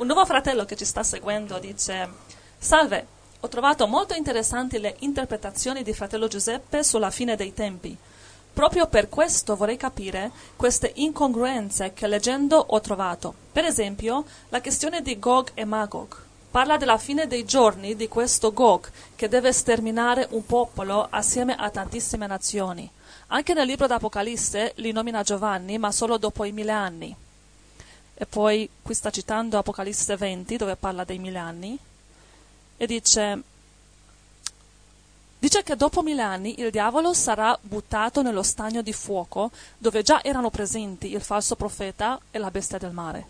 Un nuovo fratello che ci sta seguendo dice: salve, ho trovato molto interessanti le interpretazioni di fratello Giuseppe sulla fine dei tempi. Proprio per questo vorrei capire queste incongruenze che leggendo ho trovato. Per esempio, la questione di Gog e Magog. Parla della fine dei giorni di questo Gog, che deve sterminare un popolo assieme a tantissime nazioni. Anche nel libro d'Apocalisse li nomina Giovanni, ma solo dopo i 1000 anni. E poi qui sta citando Apocalisse 20, dove parla dei 1000 anni, e dice che dopo 1000 anni il diavolo sarà buttato nello stagno di fuoco, dove già erano presenti il falso profeta e la bestia del mare.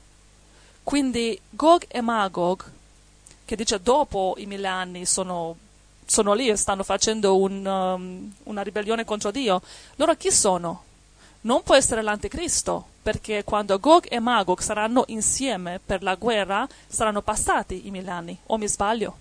Quindi Gog e Magog, che dice dopo i 1000 anni sono lì e stanno facendo una ribellione contro Dio, loro chi sono? Non può essere l'anticristo, perché quando Gog e Magog saranno insieme per la guerra saranno passati i 1000 anni, o mi sbaglio?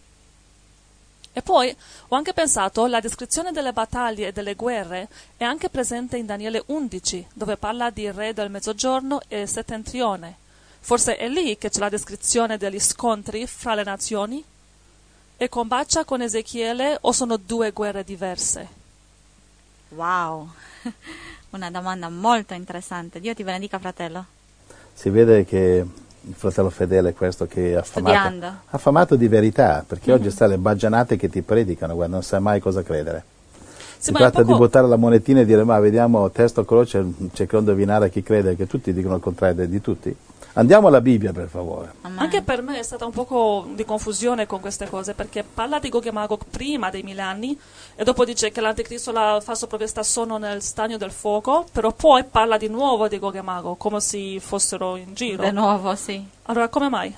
E poi ho anche pensato la descrizione delle battaglie e delle guerre è anche presente in Daniele 11, dove parla di re del mezzogiorno e settentrione. Forse è lì che c'è la descrizione degli scontri fra le nazioni? E combacia con Ezechiele o sono due guerre diverse? Wow, una domanda molto interessante. Dio ti benedica, fratello. Si vede che il fratello fedele è questo che è affamato di verità, perché oggi sta le baggianate che ti predicano, guarda, non sai mai cosa credere. Si tratta di buttare la monetina e dire: ma vediamo testo croce, cercherò di indovinare chi crede, che tutti dicono il contrario di tutti. Andiamo alla Bibbia, per favore. Amen. Anche per me è stata un po' di confusione con queste cose, perché parla di Gog e Magog prima dei 1000 anni e dopo dice che l'anticristo e la falso profeta sono nel stagno del fuoco, però poi parla di nuovo di Gog e Magog, come se fossero in giro. Di nuovo, sì. Allora, come mai?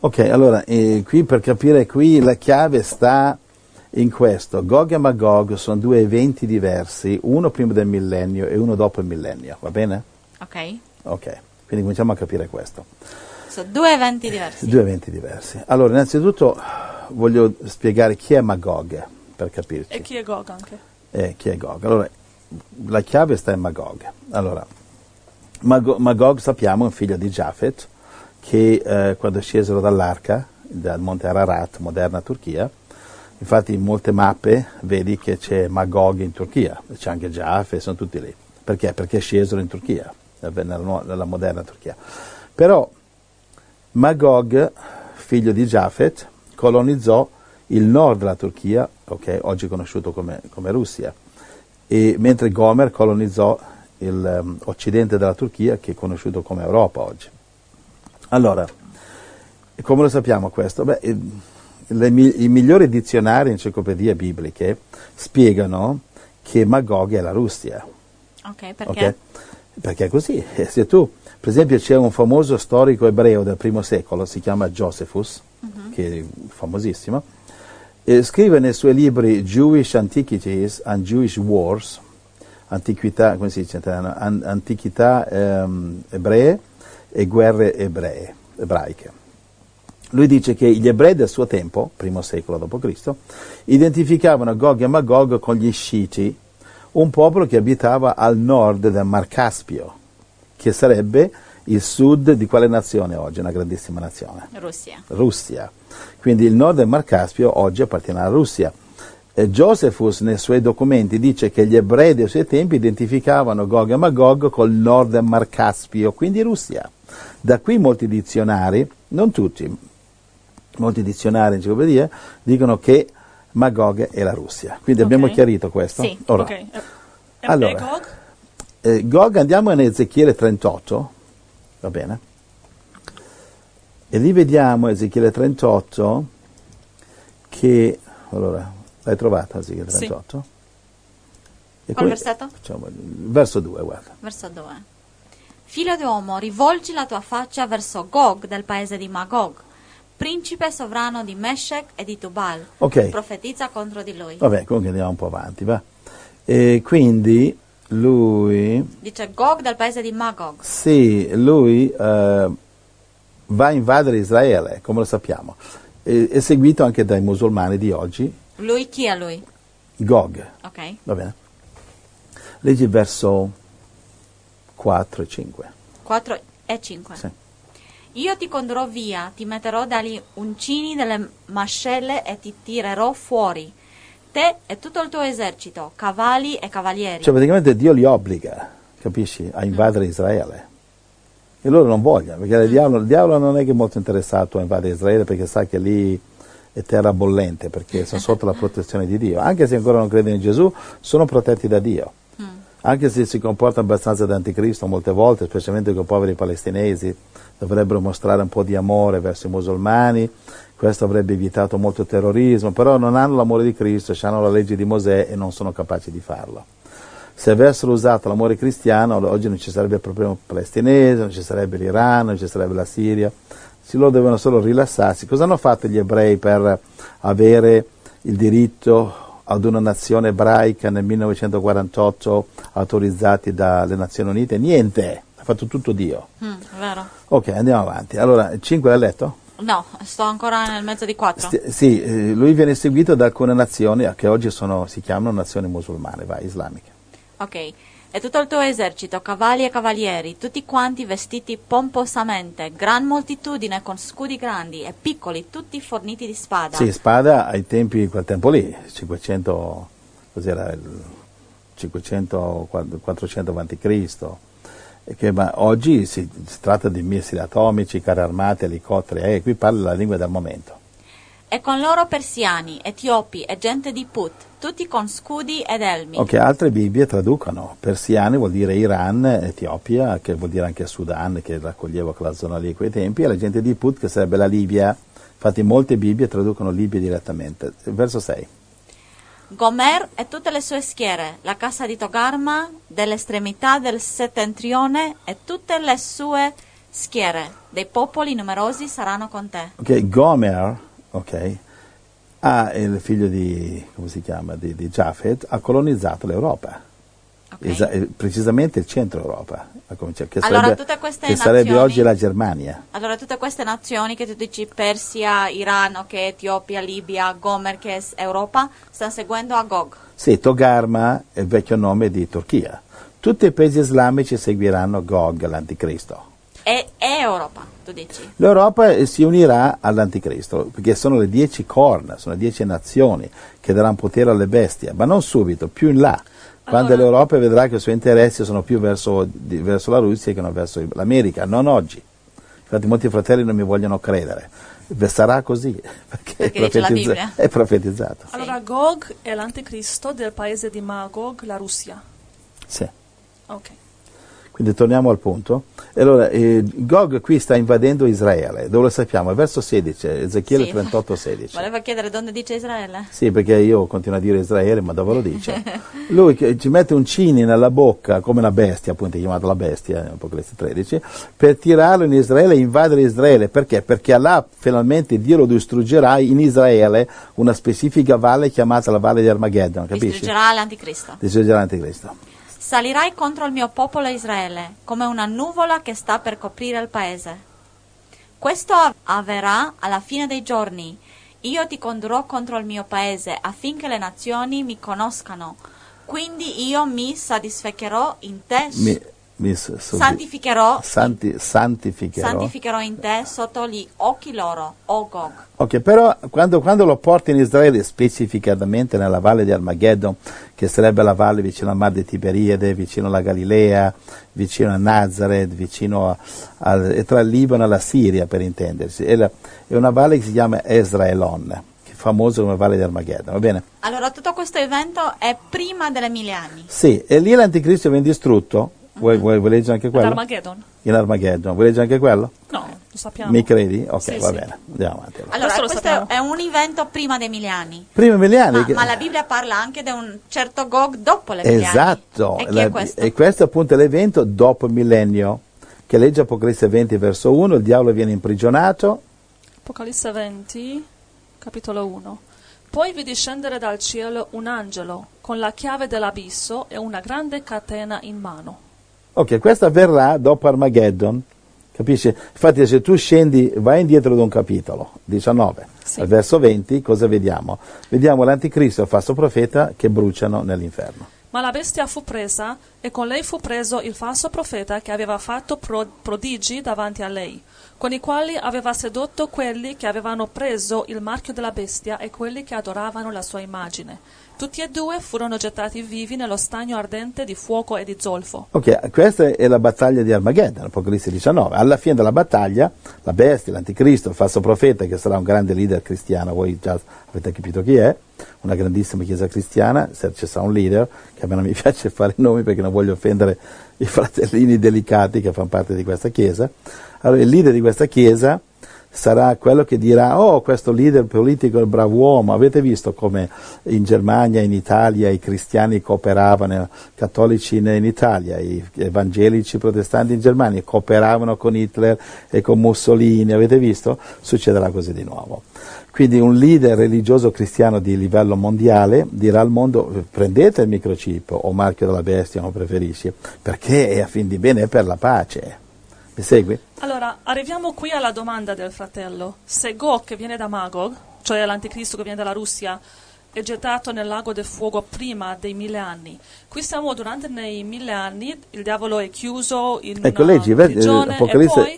Ok, allora, qui per capire qui la chiave sta in questo. Gog e Magog sono due eventi diversi, uno prima del millennio e uno dopo il millennio, va bene? Ok. Ok. Quindi cominciamo a capire questo. Sono due eventi diversi. Due eventi diversi. Allora, innanzitutto voglio spiegare chi è Magog, per capirci. E chi è Gog anche. E chi è Gog. Allora, la chiave sta in Magog. Allora, Magog sappiamo è un figlio di Jafet, che quando scesero dall'arca, dal monte Ararat, moderna Turchia, infatti in molte mappe vedi che c'è Magog in Turchia, c'è anche Jafet, sono tutti lì. Perché? Perché scesero in Turchia. Nella moderna Turchia. Però Magog, figlio di Jafet, colonizzò il nord della Turchia, oggi conosciuto come Russia, e mentre Gomer colonizzò l'occidente della Turchia, che è conosciuto come Europa oggi. Allora, come lo sappiamo questo? Beh, i migliori dizionari e enciclopedie bibliche spiegano che Magog è la Russia. Ok, perché? Okay? Perché è così. Se tu, per esempio, c'è un famoso storico ebreo del primo secolo, si chiama Josephus, che è famosissimo, e scrive nei suoi libri Jewish Antiquities and Jewish Wars, antichità, come si dice, antichità ebree e guerre ebraiche. Lui dice che gli ebrei del suo tempo, primo secolo d.C., identificavano Gog e Magog con gli sciti, un popolo che abitava al nord del Mar Caspio, che sarebbe il sud di quale nazione oggi? Una grandissima nazione. Russia. Quindi il nord del Mar Caspio oggi appartiene alla Russia. E Josephus nei suoi documenti dice che gli ebrei dei suoi tempi identificavano Gog e Magog col nord del Mar Caspio, quindi Russia. Da qui molti dizionari, non tutti, molti dizionari in enciclopedie, dicono che Magog è la Russia. Quindi abbiamo chiarito questo? Sì. Ora. Okay. Allora, Gog? Gog, andiamo in Ezechiele 38, va bene? E lì vediamo Ezechiele 38 che... Allora, l'hai trovata Ezechiele 38? Sì. Qual versetto? Facciamo, verso 2, guarda. Verso 2. Figlio d'uomo, rivolgi la tua faccia verso Gog del paese di Magog, principe sovrano di Meshek e di Tubal, profetizza contro di lui. Vabbè, comunque andiamo un po' avanti, va. E quindi lui... Dice Gog dal paese di Magog. Sì, lui va a invadere Israele, come lo sappiamo. È seguito anche dai musulmani di oggi. Lui chi è lui? Gog. Ok. Va bene. Leggi verso 4 e 5. 4 e 5. Sì. Io ti condurrò via, ti metterò dagli uncini delle mascelle e ti tirerò fuori, te e tutto il tuo esercito, cavalli e cavalieri. Cioè praticamente Dio li obbliga, capisci, a invadere Israele. E loro non vogliono, perché il diavolo non è che è molto interessato a invadere Israele, perché sa che lì è terra bollente, perché sono sotto la protezione di Dio. Anche se ancora non credono in Gesù, sono protetti da Dio. Anche se si comportano abbastanza da anticristo molte volte, specialmente con i poveri palestinesi, dovrebbero mostrare un po' di amore verso i musulmani, questo avrebbe evitato molto terrorismo, però non hanno l'amore di Cristo, hanno la legge di Mosè e non sono capaci di farlo. Se avessero usato l'amore cristiano, oggi non ci sarebbe il problema palestinese, non ci sarebbe l'Iran, non ci sarebbe la Siria. Se loro devono solo rilassarsi, cosa hanno fatto gli ebrei per avere il diritto ad una nazione ebraica nel 1948 autorizzati dalle Nazioni Unite? Niente, ha fatto tutto Dio. Vero. Ok, andiamo avanti. Allora, 5 l'ha letto? No, sto ancora nel mezzo di 4. Sì, lui viene seguito da alcune nazioni che oggi si chiamano nazioni musulmane, islamiche. Ok, e tutto il tuo esercito, cavalli e cavalieri, tutti quanti vestiti pomposamente, gran moltitudine con scudi grandi e piccoli, tutti forniti di spada. Sì, spada ai tempi, quel tempo lì, 500, cos'era, 500, 400 a.C., ma oggi si tratta di missili atomici, carri armati, elicotteri, e qui parla la lingua del momento. E con loro persiani, etiopi e gente di Put, tutti con scudi ed elmi. Ok, altre Bibbie traducono. Persiani vuol dire Iran, Etiopia, che vuol dire anche Sudan, che raccoglieva quella zona lì a quei tempi, e la gente di Put, che sarebbe la Libia. Infatti molte Bibbie traducono Libia direttamente. Verso 6. Gomer e tutte le sue schiere, la casa di Togarma, dell'estremità del settentrione e tutte le sue schiere, dei popoli numerosi saranno con te. Ok, Gomer... Ok, il figlio di, come si chiama, di Jafet, ha colonizzato l'Europa, okay. Precisamente il centro Europa, che sarebbe oggi la Germania. Allora tutte queste nazioni che tu dici, Persia, Iran, okay, Etiopia, Libia, Gomer che è Europa, stanno seguendo a Gog. Sì, Togarma è il vecchio nome di Turchia. Tutti i paesi islamici seguiranno Gog, l'anticristo. È Europa, tu dici? L'Europa si unirà all'anticristo, perché sono le 10 corna, sono le 10 nazioni che daranno potere alle bestie, ma non subito, più in là, quando l'Europa vedrà che i suoi interessi sono più verso la Russia che non verso l'America, non oggi. Infatti molti fratelli non mi vogliono credere, sarà così, perché è profetizzato. Sì. Allora Gog è l'anticristo del paese di Magog, la Russia? Sì. Ok. Quindi torniamo al punto. Allora, Gog qui sta invadendo Israele, dove lo sappiamo, verso 16, Ezechiele sì. 38:16. Voleva chiedere dove dice Israele? Sì, perché io continuo a dire Israele, ma dove lo dice? Lui che ci mette uncini nella bocca, come una bestia, appunto chiamata la bestia, Apocalisse 13, per tirarlo in Israele e invadere Israele. Perché? Perché Allah finalmente Dio lo distruggerà in Israele, una specifica valle chiamata la valle di Armageddon, capisci? Distruggerà l'anticristo. Salirai contro il mio popolo Israele, come una nuvola che sta per coprire il paese. Questo avverrà alla fine dei giorni. Io ti condurrò contro il mio paese, affinché le nazioni mi conoscano. Quindi io mi satisfacerò in te, santificherò in te sotto gli occhi loro, o Gog. Ok, però quando lo porti in Israele, specificatamente nella valle di Armageddon, che sarebbe la valle vicino al Mar di Tiberiade, vicino alla Galilea, vicino a Nazareth, vicino e tra il Libano e la Siria, per intendersi, è una valle che si chiama Esraelon, famoso come Valle di Armageddon, va bene? Allora tutto questo evento è prima delle 1000 anni. Sì, e lì l'anticristo viene distrutto. Vuoi leggere anche quello? In Armageddon. Vuoi leggere anche quello? No, lo sappiamo. Mi credi? Ok, sì, va bene. Andiamo avanti. Allora, questo è un evento prima dei 1000 anni. Prima dei 1000 anni? Ma la Bibbia parla anche di un certo Gog dopo le 1000 anni. Esatto. E questo appunto è l'evento dopo il millennio, che legge Apocalisse 20, verso 1, il diavolo viene imprigionato. Apocalisse 20, capitolo 1. Poi vidi scendere dal cielo un angelo, con la chiave dell'abisso e una grande catena in mano. Ok, questo avverrà dopo Armageddon, capisci? Infatti se tu scendi, vai indietro di un capitolo, 19, sì, al verso 20, cosa vediamo? Vediamo l'anticristo e il falso profeta che bruciano nell'inferno. Ma la bestia fu presa e con lei fu preso il falso profeta che aveva fatto prodigi davanti a lei, con i quali aveva sedotto quelli che avevano preso il marchio della bestia e quelli che adoravano la sua immagine. Tutti e due furono gettati vivi nello stagno ardente di fuoco e di zolfo. Ok, questa è la battaglia di Armageddon, Apocalisse 19. Alla fine della battaglia, la bestia, l'anticristo, il falso profeta, che sarà un grande leader cristiano, voi già avete capito chi è, una grandissima chiesa cristiana, se ci sarà un leader, che a me non mi piace fare nomi perché non voglio offendere i fratellini delicati che fanno parte di questa chiesa. Allora, il leader di questa chiesa sarà quello che dirà: oh, questo leader politico è il bravo uomo, avete visto come in Germania, in Italia i cristiani cooperavano, i cattolici in Italia, gli evangelici, i protestanti in Germania cooperavano con Hitler e con Mussolini, avete visto? Succederà così di nuovo. Quindi un leader religioso cristiano di livello mondiale dirà al mondo: prendete il microchip o marchio della bestia, come preferisci, perché è a fin di bene, è per la pace. Mi segui? Allora, arriviamo qui alla domanda del fratello. Se Gog, che viene da Magog, cioè l'anticristo che viene dalla Russia, è gettato nel lago del fuoco prima dei 1000 anni, qui siamo durante nei 1000 anni, il diavolo è chiuso in una prigione.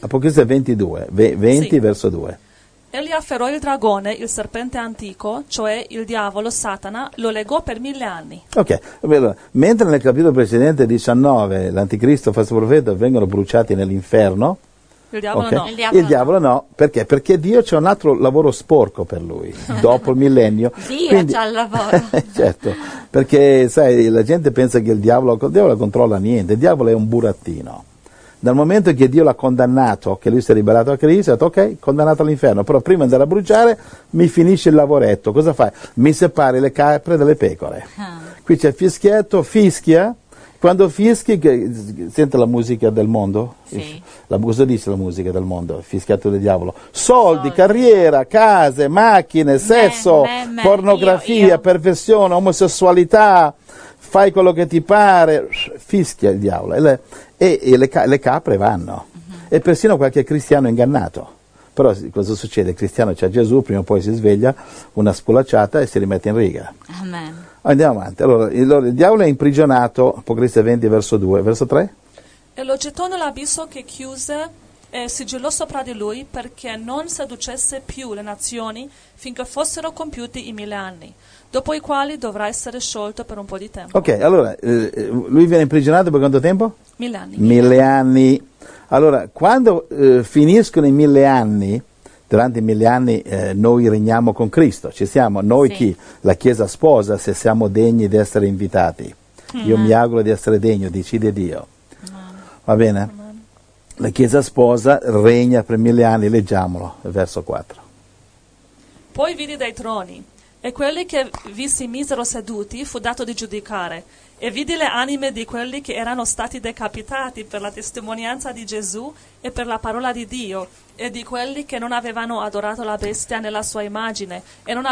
Apocalisse 22, 20 sì. Verso 2. E li afferrò il dragone, il serpente antico, cioè il diavolo, Satana, lo legò per 1000 anni. Ok, allora, mentre nel capitolo precedente 19 l'anticristo e falso profeta vengono bruciati nell'inferno, il diavolo, okay. No. Il diavolo no. Perché? Perché Dio c'è un altro lavoro sporco per lui, dopo il millennio. Dio c'ha il lavoro. Certo, perché sai, la gente pensa che il diavolo controlla niente, il diavolo è un burattino. Dal momento che Dio l'ha condannato, che lui si è ribelato a Cristo, ha detto: ok, condannato all'inferno, però prima di andare a bruciare mi finisce il lavoretto. Cosa fai? Mi separi le capre dalle pecore. Qui c'è il fischietto, fischia. Quando fischi, sente la musica del mondo? Sì. Cosa dice la musica del mondo? Il fischietto del diavolo. Soldi. Carriera, case, macchine, sesso, pornografia, io. Perversione, omosessualità. Fai quello che ti pare, fischia il diavolo, e le capre vanno, e persino qualche cristiano ingannato. Però cosa succede? Il cristiano c'ha Gesù, prima o poi si sveglia, una sculacciata e si rimette in riga. Amen. Andiamo avanti. Allora, il diavolo è imprigionato, Apocalisse 20 verso 2, verso 3? E lo gettò nell'abisso che chiuse e sigillò sopra di lui perché non seducesse più le nazioni finché fossero compiuti i 1000 anni. Dopo i quali dovrà essere sciolto per un po' di tempo. Ok, allora, lui viene imprigionato per quanto tempo? 1000 anni. 1000 anni. Allora, quando finiscono i 1000 anni, durante i 1000 anni noi regniamo con Cristo, ci siamo, noi sì. Chi? La Chiesa sposa, se siamo degni di essere invitati. Mm-hmm. Io mi auguro di essere degno, decide Dio. Mm-hmm. Va bene? Mm-hmm. La Chiesa sposa regna per 1000 anni, leggiamolo, verso 4. Poi vidi dai troni. E quelli che vi si misero seduti fu dato di giudicare, e vidi le anime di quelli che erano stati decapitati per la testimonianza di Gesù e per la parola di Dio, e di quelli che non avevano adorato la bestia nella sua immagine, e non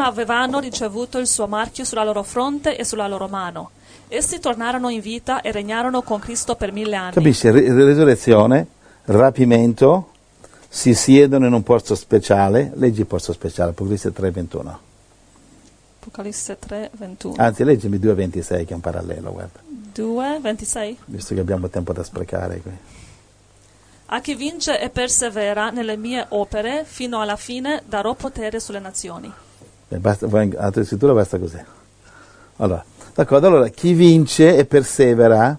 avevano ricevuto il suo marchio sulla loro fronte e sulla loro mano. Essi tornarono in vita e regnarono con Cristo per 1000 anni. Capisci? Resurrezione, rapimento. Si siedono in un posto speciale, leggi il posto speciale, Apocalisse 3,21. Apocalisse 3,21. Anzi, leggimi 2,26 che è un parallelo, guarda. 2,26? Visto che abbiamo tempo da sprecare qui. A chi vince e persevera nelle mie opere, fino alla fine darò potere sulle nazioni. Altra scrittura basta così. Allora, d'accordo, allora, chi vince e persevera...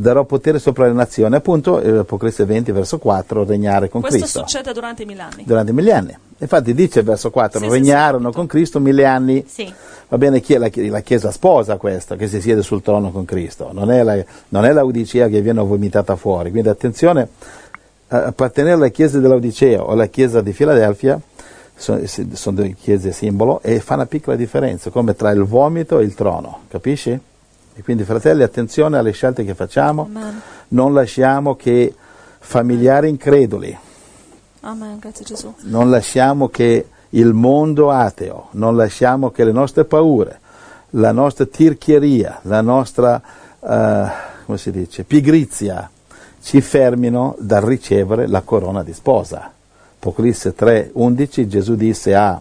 darò potere sopra le nazioni, appunto, Apocalisse 20, verso 4, regnare con Cristo. Questo succede durante 1000 anni. Durante 1000 anni. Infatti dice verso 4, sì, regnarono con Cristo 1000 anni. Sì. Va bene, chi è la Chiesa sposa questa, che si siede sul trono con Cristo? Non è la Odicea che viene vomitata fuori. Quindi attenzione, appartenere alla Chiesa dell'Odicea o alla Chiesa di Filadelfia, sono due chiese simbolo, e fa una piccola differenza, come tra il vomito e il trono, capisci? E quindi, fratelli, attenzione alle scelte che facciamo. Amen. Non lasciamo che familiari increduli. Amen. Grazie Gesù. Non lasciamo che il mondo ateo, non lasciamo che le nostre paure, la nostra tirchieria, la nostra pigrizia ci fermino dal ricevere la corona di sposa. Apocalisse 3,11, Gesù disse a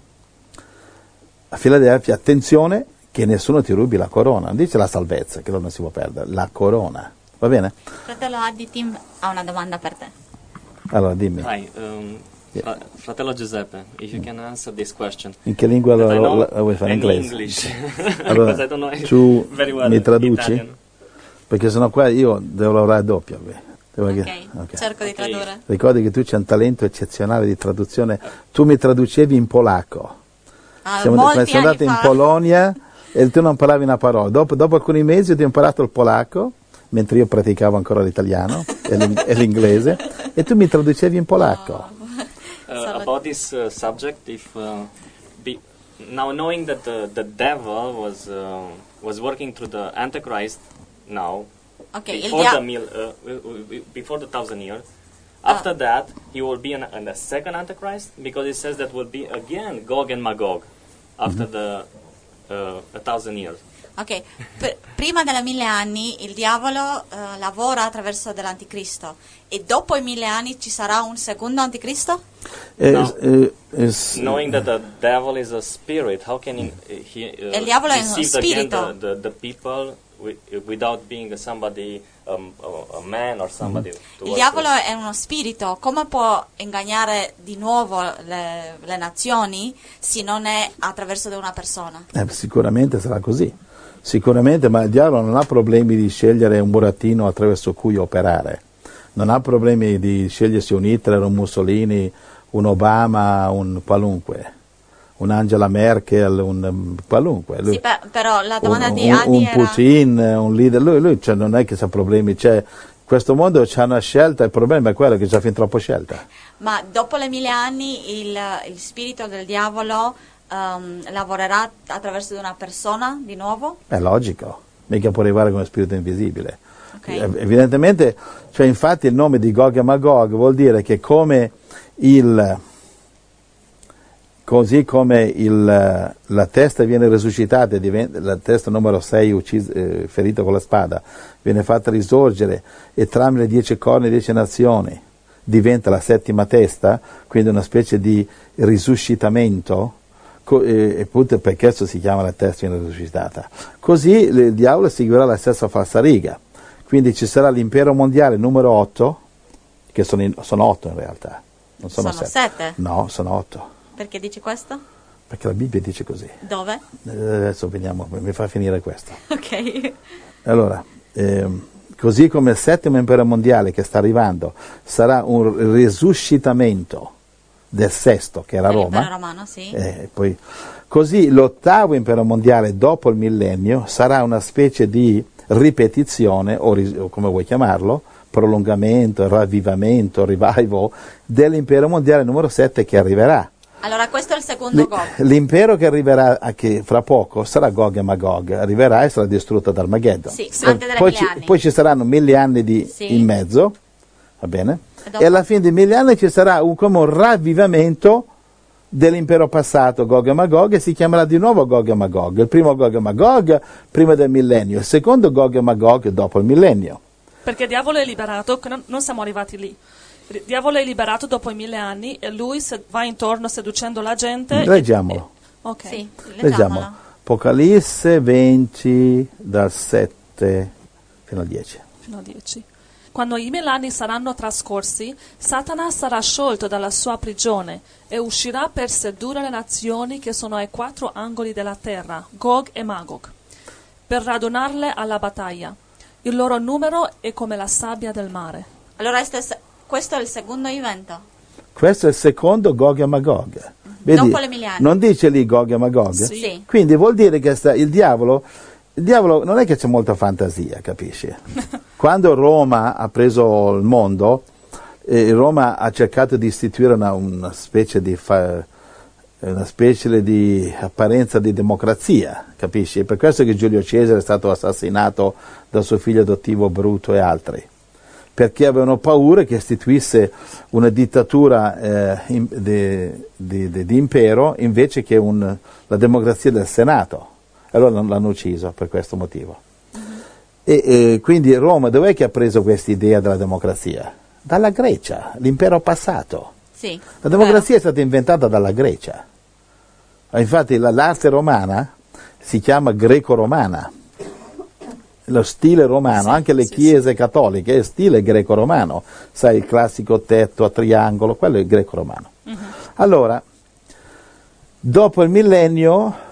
Filadelfia: attenzione, che nessuno ti rubi la corona, non dice la salvezza, che non si può perdere, la corona, va bene? Fratello Adi Tim ha una domanda per te. Allora dimmi. Hi, fratello Giuseppe, if you can answer this question. In che lingua la vuoi fare? In inglese. Allora, tu well mi traduci? Italian. Perché sennò qua io devo lavorare doppio. Okay. Cerco di tradurre. Ricordi che tu c'è un talento eccezionale di traduzione. Tu mi traducevi in polacco. Siamo andati in Polonia e tu non parlavi una parola. Dopo alcuni mesi ti ho imparato il polacco, mentre io praticavo ancora l'italiano e l'inglese, e tu mi traducevi in polacco. About this subject, if now knowing that the devil was working through the Antichrist now, before the 1,000 years, after that he will be in the second Antichrist, because it says that will be again Gog and Magog after the 1,000 years. Ok, prima della 1,000 anni il diavolo lavora attraverso dell'anticristo, e dopo i 1,000 anni ci sarà un secondo anticristo? Knowing that the devil is a spirit, how can he il diavolo è uno spirito. The people without being somebody, a man or somebody. Il diavolo è uno spirito, come può ingannare di nuovo le nazioni se non è attraverso di una persona? Sicuramente sarà così. Sicuramente, ma il diavolo non ha problemi di scegliere un burattino attraverso cui operare, non ha problemi di scegliersi un Hitler, un Mussolini, un Obama, un qualunque, un Angela Merkel, un qualunque. Lui, sì, però la domanda di Adi un Putin, era... un leader, lui cioè, non è che ha problemi, cioè, questo mondo c'ha una scelta, il problema è quello che c'ha fin troppo scelta. Ma dopo le 1,000 anni il spirito del diavolo lavorerà attraverso di una persona di nuovo? È logico, mica può arrivare come spirito invisibile. Okay. Evidentemente, cioè, infatti il nome di Gog e Magog vuol dire che la testa viene resuscitata, la testa numero 6 ferita con la spada, viene fatta risorgere, e tramite le 10 corna e 10 nazioni diventa la 7ª testa, quindi una specie di risuscitamento. Appunto perché questo si chiama la testa risuscitata. Così il diavolo seguirà la stessa falsariga, quindi ci sarà l'impero mondiale numero 8, che sono 8 in realtà, non sono 7. No, sono 8. Perché dici questo? Perché la Bibbia dice così. Dove? Adesso vediamo, mi fa finire questo. Ok. Allora, così come il 7° impero mondiale che sta arrivando sarà un risuscitamento del 6° che era Roma, l'impero romano, sì. Poi, così l'8° impero mondiale dopo il millennio sarà una specie di ripetizione o come vuoi chiamarlo, prolungamento, ravvivamento, revival dell'impero mondiale numero 7 che arriverà. Allora questo è il secondo Gog. L'impero che arriverà che fra poco sarà Gog e Magog, arriverà e sarà distrutto da Armageddon. Sì, poi ci saranno 1,000 anni in mezzo, va bene? E alla fine dei 1,000 anni ci sarà come un ravvivamento dell'impero passato Gog e Magog, e si chiamerà di nuovo Gog e Magog. Il primo Gog e Magog prima del millennio, il secondo Gog e Magog dopo il millennio. Perché il diavolo è liberato, non siamo arrivati lì. Il diavolo è liberato dopo i 1,000 anni e lui va intorno seducendo la gente. Leggiamolo. Okay. Sì, leggiamolo. Apocalisse 20 dal 7 fino al 10. Fino al 10. Quando i 1,000 anni saranno trascorsi, Satana sarà sciolto dalla sua prigione e uscirà per sedurre le nazioni che sono ai 4 angoli della terra, Gog e Magog, per radunarle alla battaglia. Il loro numero è come la sabbia del mare. Allora questo è il secondo evento. Questo è il secondo Gog e Magog. Vedi, dopo le 1,000 anni. Non dice lì Gog e Magog? Sì. Quindi vuol dire che il diavolo non è che c'è molta fantasia, capisci? Quando Roma ha preso il mondo, Roma ha cercato di istituire una specie di apparenza di democrazia, capisci? Per questo che Giulio Cesare è stato assassinato dal suo figlio adottivo Bruto e altri, perché avevano paura che istituisse una dittatura di impero invece che la democrazia del Senato. Allora l'hanno ucciso per questo motivo. E quindi Roma dov'è che ha preso questa idea della democrazia? Dalla Grecia, l'impero passato. Sì, la democrazia è stata inventata dalla Grecia. Infatti l'arte romana si chiama greco-romana. lo stile romano, sì, anche le chiese cattoliche è stile greco-romano, sai, il classico tetto a triangolo, quello è il greco-romano. Uh-huh. Allora, dopo il millennio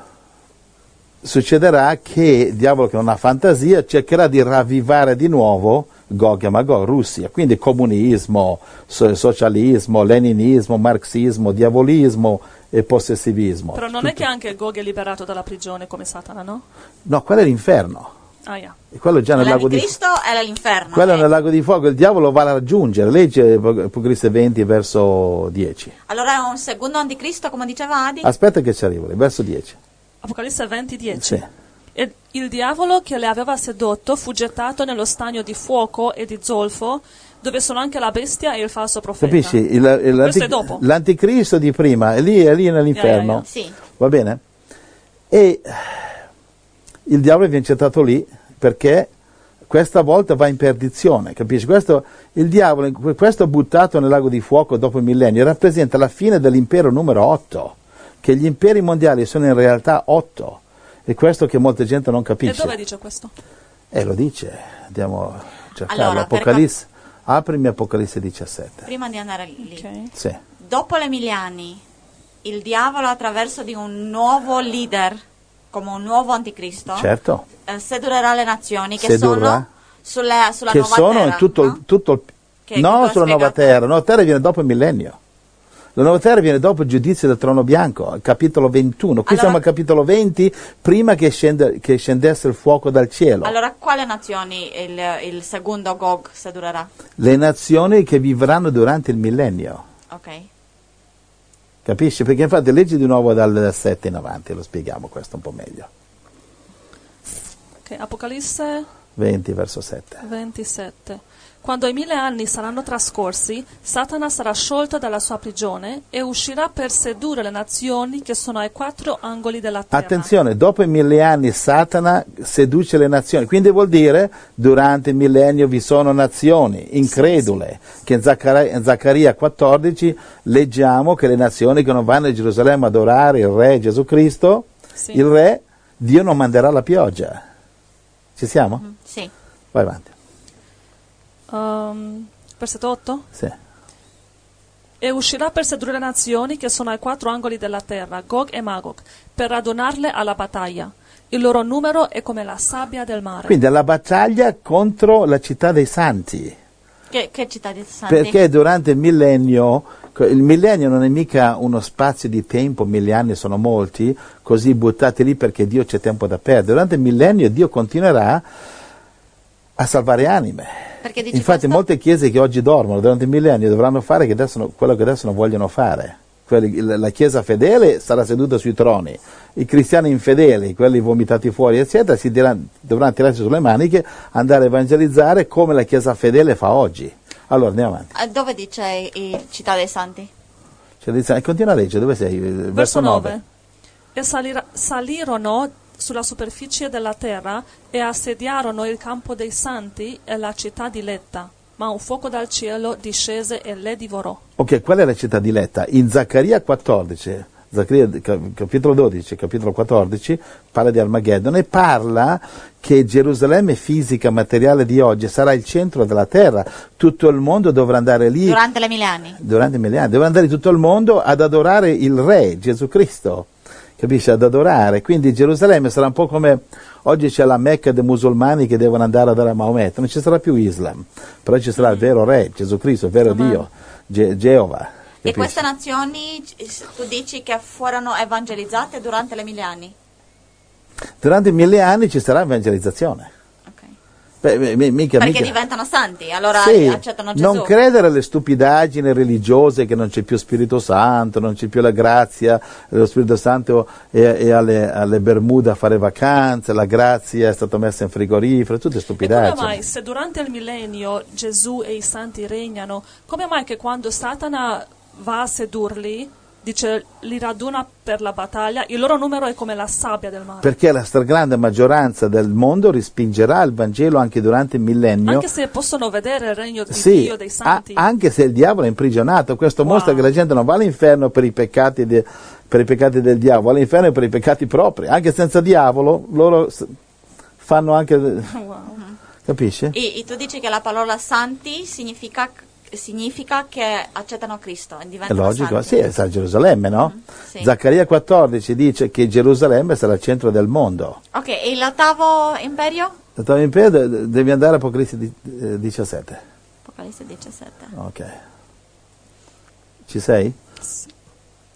succederà che il diavolo, che non ha fantasia, cercherà di ravvivare di nuovo Gog e Magog, Russia, quindi comunismo, socialismo, leninismo, marxismo, diavolismo e possessivismo. Però non tutto. È che anche Gog è liberato dalla prigione come Satana, no? No, quello è l'inferno. Ah, yeah. E quello già nel lago di Cristo è l'inferno. Quello nel lago di fuoco, il diavolo va a raggiungere. Legge Apocalisse 20 verso 10. Allora è un secondo anticristo, come diceva Adi. Aspetta che ci arrivo, verso 10. Apocalisse 20, 10. Sì. E il diavolo che le aveva sedotto fu gettato nello stagno di fuoco e di zolfo, dove sono anche la bestia e il falso profeta. Capisci? Questo è dopo. L'anticristo di prima è lì nell'inferno. Yeah. Sì. Va bene? E il diavolo viene gettato lì perché questa volta va in perdizione, capisci? Questo buttato nel lago di fuoco dopo il millennio rappresenta la fine dell'impero numero 8, che gli imperi mondiali sono in realtà 8, e questo che molta gente non capisce. E dove dice questo? Lo dice, andiamo a cercarlo, allora, Apocalisse, aprimi Apocalisse 17. Prima di andare lì, okay. Sì. Dopo le mille anni, il diavolo attraverso di un nuovo leader, come un nuovo anticristo, certo, sedurrà le nazioni che sono sulla che nuova sono terra, in sulla nuova terra. La nuova terra viene dopo il millennio. La nuova terra viene dopo il giudizio del trono bianco, capitolo 21. Qui siamo al capitolo 20, prima che scendesse il fuoco dal cielo. Allora, quale nazioni il secondo Gog sedurrà? Le nazioni che vivranno durante il millennio. Ok. Capisci? Perché infatti leggi di nuovo dal 7 in avanti, lo spieghiamo questo un po' meglio. Ok, Apocalisse 20 verso 7. 27. Quando i 1000 anni saranno trascorsi, Satana sarà sciolto dalla sua prigione e uscirà per sedurre le nazioni che sono ai 4 angoli della terra. Attenzione, dopo i 1000 anni Satana seduce le nazioni, quindi vuol dire durante il millennio vi sono nazioni incredule, sì, che in Zaccaria 14 leggiamo che le nazioni che non vanno a Gerusalemme ad adorare il Re Gesù Cristo, sì, il Re, Dio non manderà la pioggia. Ci siamo? Mm-hmm. Sì. Vai avanti. Versetto 8? Sì. E uscirà per sedurre le nazioni che sono ai 4 angoli della terra, Gog e Magog, per radunarle alla battaglia. Il loro numero è come la sabbia del mare. Quindi alla battaglia contro la città dei santi. Che città dei santi? Perché durante il millennio non è mica uno spazio di tempo, 1000 anni sono molti, così buttati lì perché Dio c'è tempo da perdere. Durante il millennio Dio continuerà a salvare anime. Infatti molte chiese che oggi dormono durante 1000 anni dovranno fare quello che adesso non vogliono fare. La chiesa fedele sarà seduta sui troni, i cristiani infedeli, quelli vomitati fuori eccetera, dovranno tirarsi sulle maniche, andare a evangelizzare come la chiesa fedele fa oggi. Allora andiamo avanti. Dove dice città dei santi? Continua a leggere, dove sei? Verso 9. E salirono sulla superficie della terra e assediarono il campo dei santi e la città diletta, ma un fuoco dal cielo discese e le divorò. Ok, qual è la città diletta? In Zaccaria 14, Zaccaria capitolo 12, capitolo 14, parla di Armageddon e parla che Gerusalemme fisica, materiale di oggi, sarà il centro della terra. Tutto il mondo dovrà andare lì. Durante le 1000 anni. Durante i 1000 anni. Dovrà andare tutto il mondo ad adorare il Re, Gesù Cristo. Capisci? Ad adorare. Quindi Gerusalemme sarà un po' come oggi c'è la Mecca dei musulmani che devono andare ad adorare Maometto. Non ci sarà più Islam, però ci sarà il vero Re, Gesù Cristo, il vero Dio, Geova. Capisci? E queste nazioni, tu dici che furono evangelizzate durante le 1000 anni? Durante i 1000 anni ci sarà evangelizzazione. Perché diventano santi, allora sì, accettano Gesù. Non credere alle stupidaggini religiose che non c'è più Spirito Santo, non c'è più la grazia dello Spirito Santo e alle Bermuda a fare vacanze, la grazia è stata messa in frigorifero, tutte stupidaggini. E come mai, se durante il millennio Gesù e i santi regnano, come mai che quando Satana va a sedurli, dice, li raduna per la battaglia, il loro numero è come la sabbia del mare? Perché la stragrande maggioranza del mondo respingerà il Vangelo anche durante il millennio. Anche se possono vedere il regno di Dio, dei santi. Anche se il diavolo è imprigionato, questo mostra che la gente non va all'inferno per i peccati per i peccati del diavolo, va all'inferno per i peccati propri. Anche senza diavolo, loro fanno anche... Wow. Capisci? E tu dici che la parola santi significa che accettano Cristo e diventano santi. È logico, santi. Sì, è San Gerusalemme, no? Mm-hmm, sì. Zaccaria 14 dice che Gerusalemme sarà il centro del mondo. Ok, e l'ottavo imperio? L'ottavo imperio devi andare a Apocalisse 17. Apocalisse 17. Ok. Ci sei?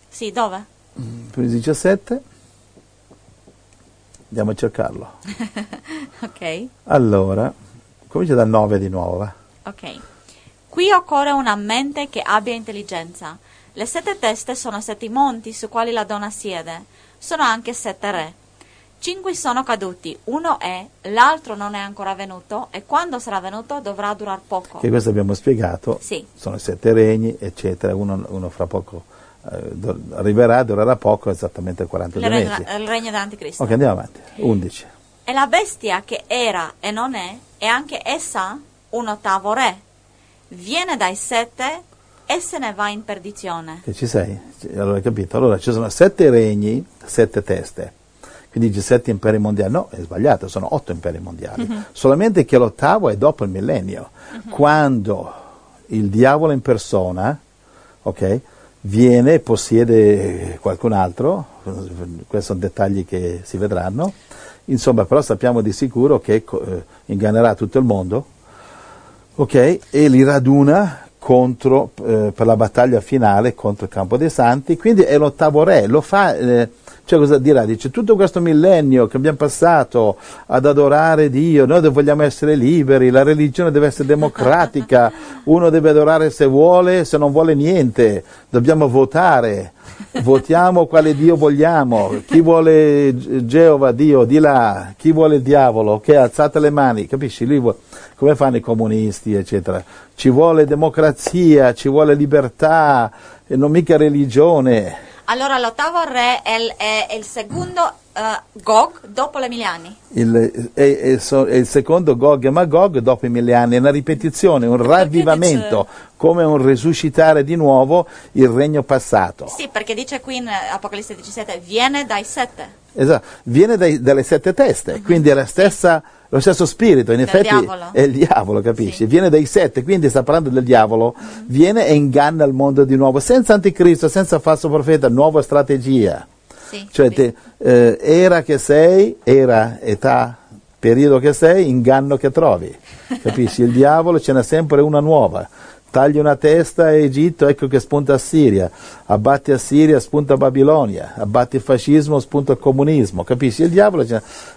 Sì, dove? Apocalisse 17. Andiamo a cercarlo. Ok. Allora, comincia dal 9 di nuovo, va? Ok. Qui occorre una mente che abbia intelligenza. Le sette teste sono sette monti su quali la donna siede. Sono anche sette re. 5 sono caduti, uno è, l'altro non è ancora venuto, e quando sarà venuto dovrà durar poco. Che questo abbiamo spiegato. Sì. Sono i 7 regni, eccetera, uno fra poco... arriverà, durerà poco, esattamente 42 mesi. Il regno dell'anticristo. Ok, andiamo avanti. 11. E la bestia che era e non è, è anche essa un ottavo re. Viene dai 7 e se ne va in perdizione. Che ci sei? Allora hai capito? Allora ci sono 7 regni, 7 teste. Quindi dice 7 imperi mondiali. No, è sbagliato, sono 8 imperi mondiali. Mm-hmm. Solamente che l'ottavo è dopo il millennio, mm-hmm, quando il diavolo in persona, ok, viene e possiede qualcun altro. Questi sono dettagli che si vedranno, insomma, però sappiamo di sicuro che ingannerà tutto il mondo, ok, e li raduna contro, per la battaglia finale contro il campo dei santi. Quindi è l'ottavo re, lo fa, cioè cosa dirà? Dice: tutto questo millennio che abbiamo passato ad adorare Dio, noi vogliamo essere liberi, la religione deve essere democratica, uno deve adorare se vuole, se non vuole niente, dobbiamo votare, votiamo quale Dio vogliamo, chi vuole Geova Dio di là, chi vuole il diavolo, che alzate le mani, capisci? Lui come fanno i comunisti, eccetera. Ci vuole democrazia, ci vuole libertà, e non mica religione. Allora l'ottavo re è il secondo Gog dopo le 1000 anni. È il secondo Gog e Magog dopo i 1000 anni, è una ripetizione, un ravvivamento, come un resuscitare di nuovo il regno passato. Sì, perché dice qui in Apocalisse 17, viene dai 7. Esatto, viene dalle 7 teste, uh-huh, quindi è lo stesso spirito, in effetti diavolo. È il diavolo, capisci? Sì. Viene dai 7, quindi sta parlando del diavolo, uh-huh, viene e inganna il mondo di nuovo, senza anticristo, senza falso profeta, nuova strategia. Sì, cioè, era che sei, era età, periodo che sei, inganno che trovi, capisci? Il diavolo ce n'è sempre una nuova. Tagli una testa a Egitto, ecco che spunta Assiria, abbatti Assiria, spunta Babilonia, abbatti il fascismo, spunta il comunismo, capisci? Il diavolo,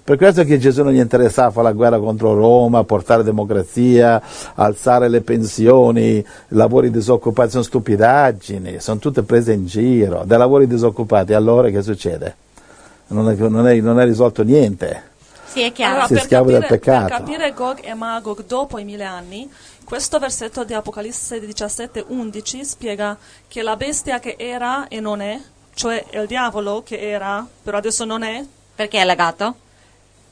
per questo che Gesù non gli interessava fare la guerra contro Roma, portare democrazia, alzare le pensioni, lavori disoccupati, sono stupidaggini, sono tutte prese in giro, dai lavori disoccupati, allora che succede? Non è risolto niente. Sì, è chiaro. Allora, si schiavo del peccato. Per capire Gog e Magog dopo i 1000 anni, questo versetto di Apocalisse 17:11 spiega che la bestia che era e non è, cioè il diavolo che era, però adesso non è, perché è legato,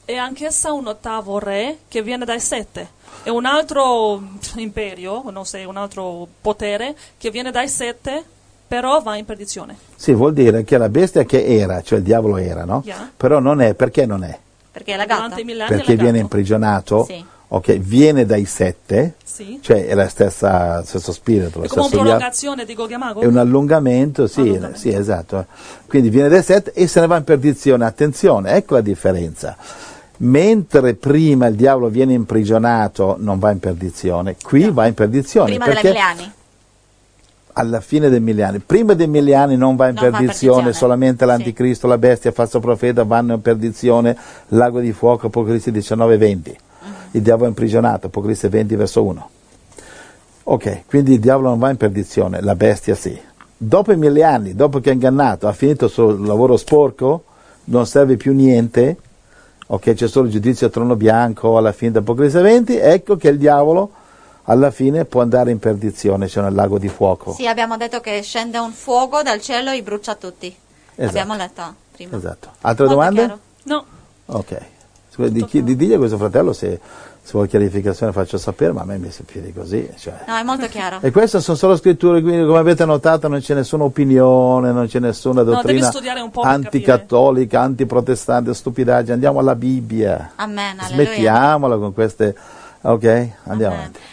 è anch'essa un ottavo re che viene dai 7. È un altro imperio, non so, un altro potere che viene dai 7, però va in perdizione. Sì, vuol dire che la bestia che era, cioè il diavolo era, no? Yeah. Però non è, perché non è? Perché è legato. Perché viene imprigionato. Sì. Ok, viene dai 7, sì, cioè è lo stesso spirito. È come una prolungazione di Gog e Magog? È un allungamento, sì, allungamento. Sì, esatto. Quindi viene dai 7 e se ne va in perdizione. Attenzione, ecco la differenza. Mentre prima il diavolo viene imprigionato, non va in perdizione, qui no, va in perdizione. Prima dei 1000 anni. Alla fine dei 1000 anni. Prima dei 1000 anni non va in perdizione, solamente l'anticristo, sì, la bestia, il falso profeta vanno in perdizione, lago di fuoco, Apocalisse 19:20. Il diavolo è imprigionato, Apocalisse 20:1. Ok, quindi il diavolo non va in perdizione, la bestia sì. Dopo i 1000 anni, dopo che ha ingannato, ha finito il suo lavoro sporco, non serve più niente, ok, c'è solo il giudizio a trono bianco alla fine di Apocalisse 20, ecco che il diavolo alla fine può andare in perdizione, cioè nel lago di fuoco. Sì, abbiamo detto che scende un fuoco dal cielo e brucia tutti. Esatto. Abbiamo letto prima. Esatto. Altre domande? Chiaro. No. Ok. Digli a questo fratello se se vuole chiarificazione faccia sapere, ma a me mi si piace così, cioè. No, è molto chiaro. E queste sono solo scritture, quindi come avete notato non c'è nessuna opinione, non c'è nessuna dottrina anticattolica, antiprotestante, stupidaggine. Andiamo alla Bibbia. Amen, alleluia. Smettiamola con queste. Ok, andiamo avanti.